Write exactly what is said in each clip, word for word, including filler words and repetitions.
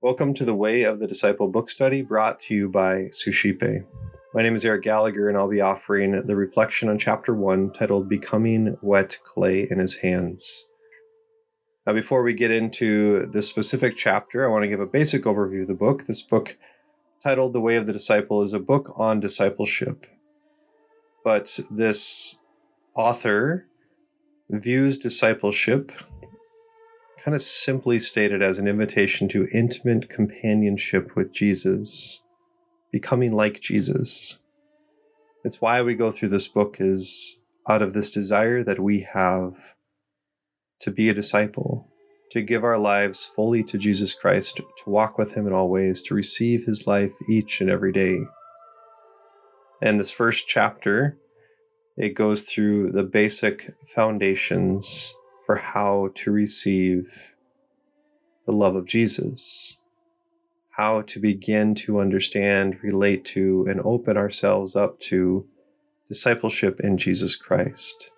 Welcome to the Way of the Disciple book study brought to you by Suscipe. My name is Eric Gallagher, and I'll be offering the reflection on chapter one titled Becoming Wet Clay in His Hands. Now, before we get into this specific chapter, I want to give a basic overview of the book. This book, titled The Way of the Disciple, is a book on discipleship. But this author views discipleship, kind of simply stated, as an invitation to intimate companionship with Jesus, becoming like Jesus. It's why we go through this book, is out of this desire that we have to be a disciple, to give our lives fully to Jesus Christ, to walk with him in all ways, to receive his life each and every day. And this first chapter, it goes through the basic foundations for how to receive the love of Jesus, how to begin to understand, relate to, and open ourselves up to discipleship in Jesus Christ.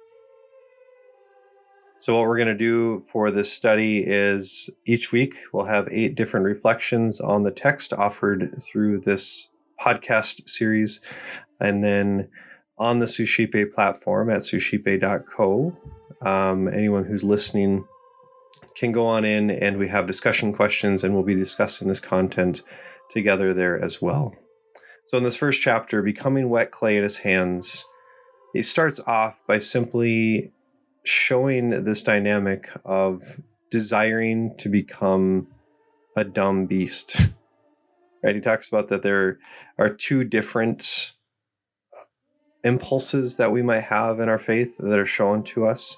So what we're going to do for this study is each week we'll have eight different reflections on the text offered through this podcast series, and then on the Suscipe platform at suscipe dot co. Um, anyone who's listening can go on in, and we have discussion questions, and we'll be discussing this content together there as well. So in this first chapter, Becoming Wet Clay in His Hands, he starts off by simply showing this dynamic of desiring to become a dumb beast. Right? He talks about that there are two different impulses that we might have in our faith that are shown to us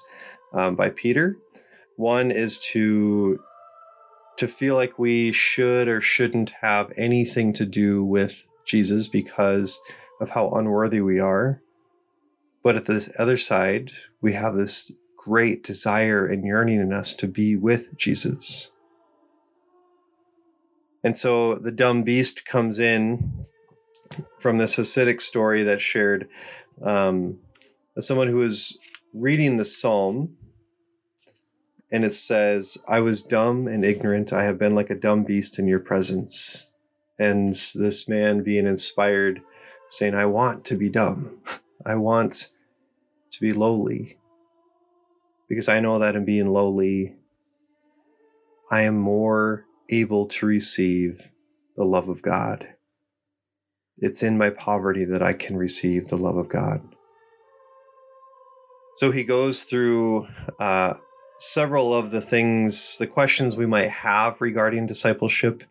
Um, by Peter. One is to to feel like we should or shouldn't have anything to do with Jesus because of how unworthy we are. But at this other side, we have this great desire and yearning in us to be with Jesus. And so the dumb beast comes in from this Hasidic story that's shared um, of someone who is reading the psalm. And it says, "I was dumb and ignorant. I have been like a dumb beast in your presence." And this man, being inspired, saying, "I want to be dumb. I want to be lowly, because I know that in being lowly, I am more able to receive the love of God. It's in my poverty that I can receive the love of God." So he goes through uh, several of the things, the questions we might have regarding discipleship.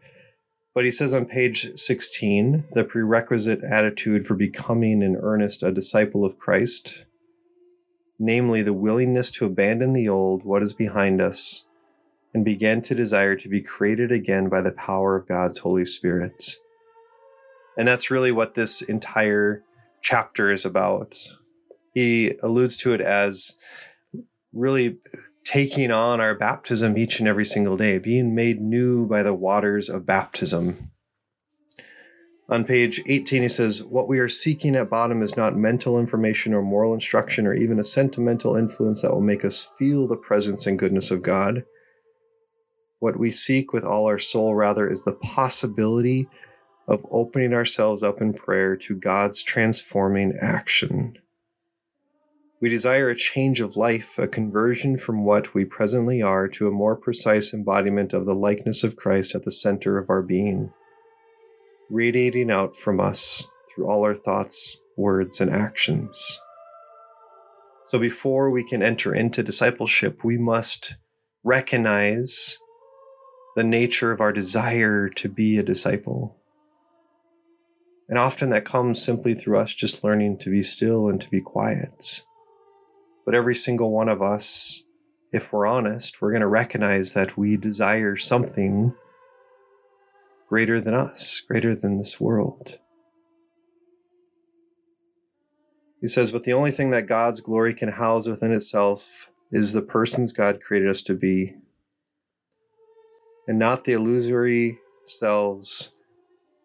But he says on page sixteen, the prerequisite attitude for becoming in earnest a disciple of Christ, namely the willingness to abandon the old, what is behind us, and begin to desire to be created again by the power of God's Holy Spirit. And that's really what this entire chapter is about. He alludes to it as really taking on our baptism each and every single day, being made new by the waters of baptism. On page eighteen, he says, "What we are seeking at bottom is not mental information or moral instruction or even a sentimental influence that will make us feel the presence and goodness of God. What we seek with all our soul, rather, is the possibility of opening ourselves up in prayer to God's transforming action. We desire a change of life, a conversion from what we presently are to a more precise embodiment of the likeness of Christ at the center of our being, radiating out from us through all our thoughts, words, and actions." So before we can enter into discipleship, we must recognize the nature of our desire to be a disciple. And often that comes simply through us just learning to be still and to be quiet. But every single one of us, if we're honest, we're going to recognize that we desire something greater than us, greater than this world. He says, "But the only thing that God's glory can house within itself is the persons God created us to be, and not the illusory selves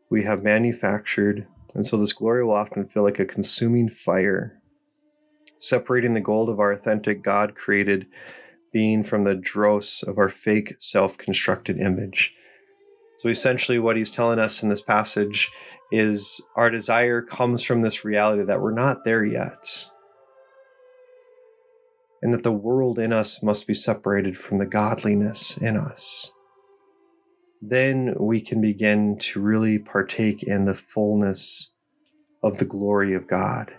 we have manufactured. And so this glory will often feel like a consuming fire, separating the gold of our authentic God-created being from the dross of our fake self-constructed image." So essentially what he's telling us in this passage is our desire comes from this reality that we're not there yet, and that the world in us must be separated from the godliness in us. Then we can begin to really partake in the fullness of the glory of God.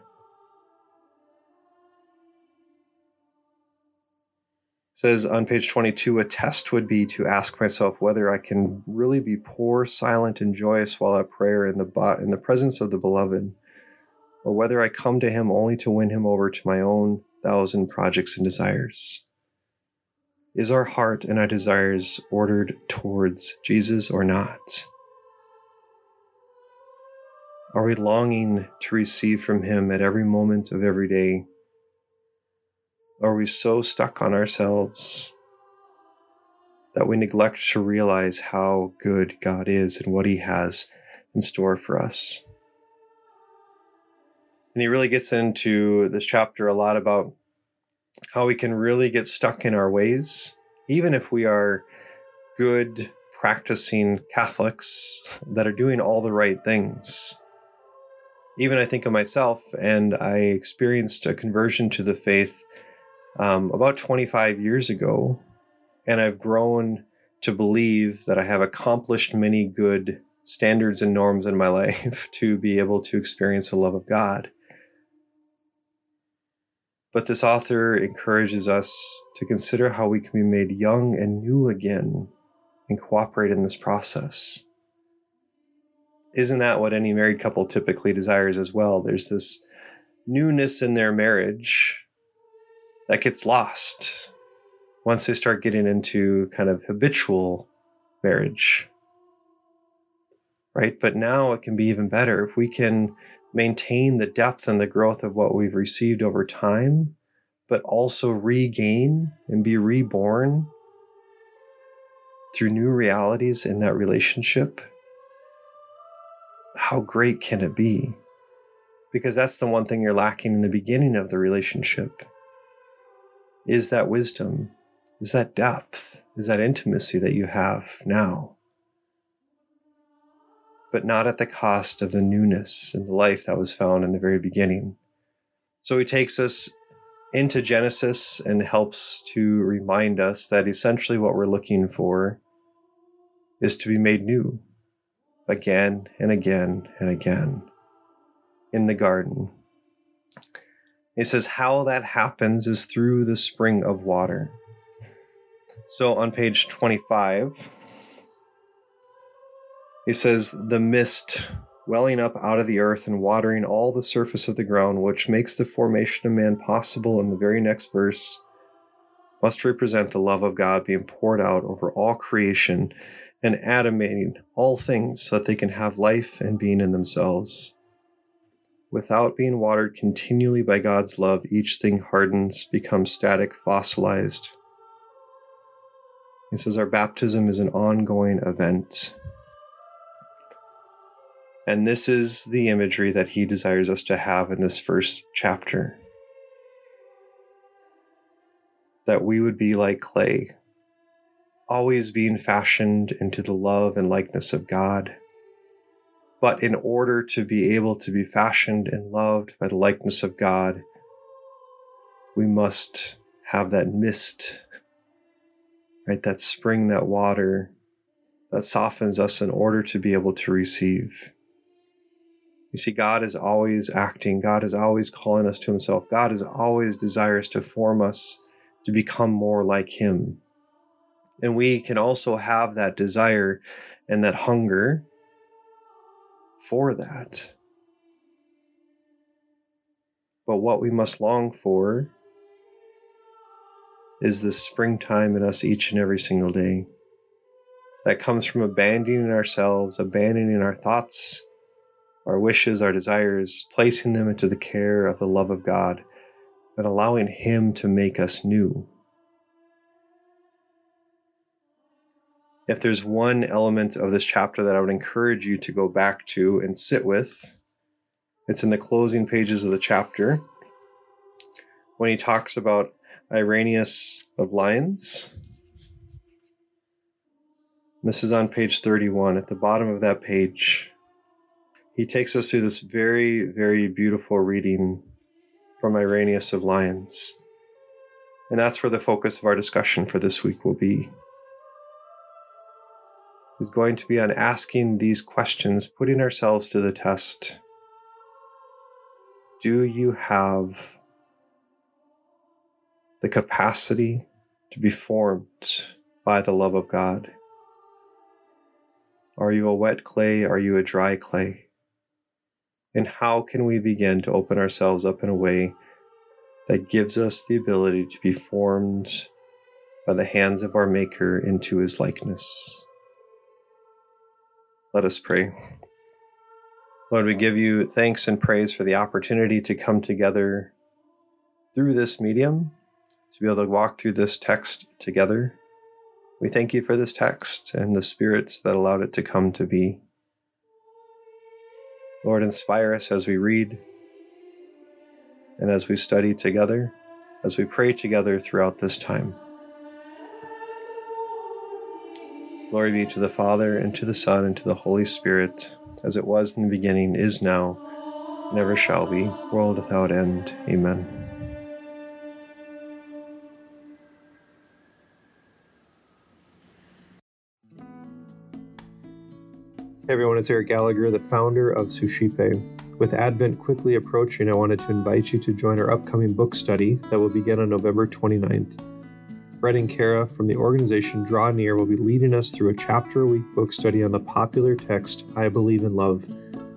It says on page twenty-two, a test would be to ask myself whether I can really be poor, silent, and joyous while at prayer in the, in the presence of the beloved, or whether I come to him only to win him over to my own thousand projects and desires. Is our heart and our desires ordered towards Jesus or not? Are we longing to receive from him at every moment of every day? Are we so stuck on ourselves that we neglect to realize how good God is and what he has in store for us? And he really gets into this chapter a lot about how we can really get stuck in our ways, even if we are good, practicing Catholics that are doing all the right things. Even I think of myself, and I experienced a conversion to the faith um, about twenty-five years ago, and I've grown to believe that I have accomplished many good standards and norms in my life to be able to experience the love of God. But this author encourages us to consider how we can be made young and new again and cooperate in this process. Isn't that what any married couple typically desires as well? There's this newness in their marriage that gets lost once they start getting into kind of habitual marriage, right? But now it can be even better if we can maintain the depth and the growth of what we've received over time, but also regain and be reborn through new realities in that relationship. How great can it be? Because that's the one thing you're lacking in the beginning of the relationship, is that wisdom, is that depth, is that intimacy that you have now, but not at the cost of the newness and the life that was found in the very beginning. So he takes us into Genesis and helps to remind us that essentially what we're looking for is to be made new again and again and again in the garden. He says how that happens is through the spring of water. So on page twenty-five, he says, the mist welling up out of the earth and watering all the surface of the ground, which makes the formation of man possible in the very next verse, must represent the love of God being poured out over all creation and animating all things so that they can have life and being in themselves. Without being watered continually by God's love, each thing hardens, becomes static, fossilized. He says our baptism is an ongoing event. And this is the imagery that he desires us to have in this first chapter. That we would be like clay, always being fashioned into the love and likeness of God. But in order to be able to be fashioned and loved by the likeness of God, we must have that mist, right? That spring, that water that softens us in order to be able to receive. You see, God is always acting. God is always calling us to himself. God is always desirous to form us to become more like him. And we can also have that desire and that hunger for that. But what we must long for is the springtime in us each and every single day. That comes from abandoning ourselves, abandoning our thoughts, our wishes, our desires, placing them into the care of the love of God and allowing him to make us new. If there's one element of this chapter that I would encourage you to go back to and sit with, it's in the closing pages of the chapter when he talks about Irenaeus of Lyons. This is on page thirty-one. At the bottom of that page, he takes us through this very, very beautiful reading from Irenaeus of Lyons. And that's where the focus of our discussion for this week will be. It's going to be on asking these questions, putting ourselves to the test. Do you have the capacity to be formed by the love of God? Are you a wet clay? Are you a dry clay? And how can we begin to open ourselves up in a way that gives us the ability to be formed by the hands of our Maker into His likeness? Let us pray. Lord, we give you thanks and praise for the opportunity to come together through this medium, to be able to walk through this text together. We thank you for this text and the Spirit that allowed it to come to be. Lord, inspire us as we read, and as we study together, as we pray together throughout this time. Glory be to the Father, and to the Son, and to the Holy Spirit, as it was in the beginning, is now, and ever shall be, world without end. Amen. Hey everyone, it's Eric Gallagher, the founder of Suscipe. With Advent quickly approaching, I wanted to invite you to join our upcoming book study that will begin on November twenty-ninth. Fred and Kara from the organization Draw Near will be leading us through a chapter a week book study on the popular text, I Believe in Love,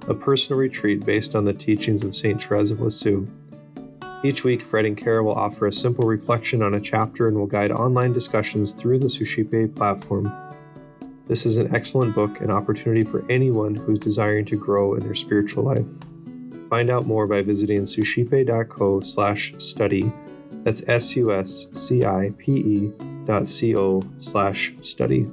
a personal retreat based on the teachings of Saint Therese of Lisieux. Each week, Fred and Kara will offer a simple reflection on a chapter and will guide online discussions through the Suscipe platform. This is an excellent book and opportunity for anyone who's desiring to grow in their spiritual life. Find out more by visiting suscipe.co slash study. That's S-U-S-C-I-P-E dot C-O slash study.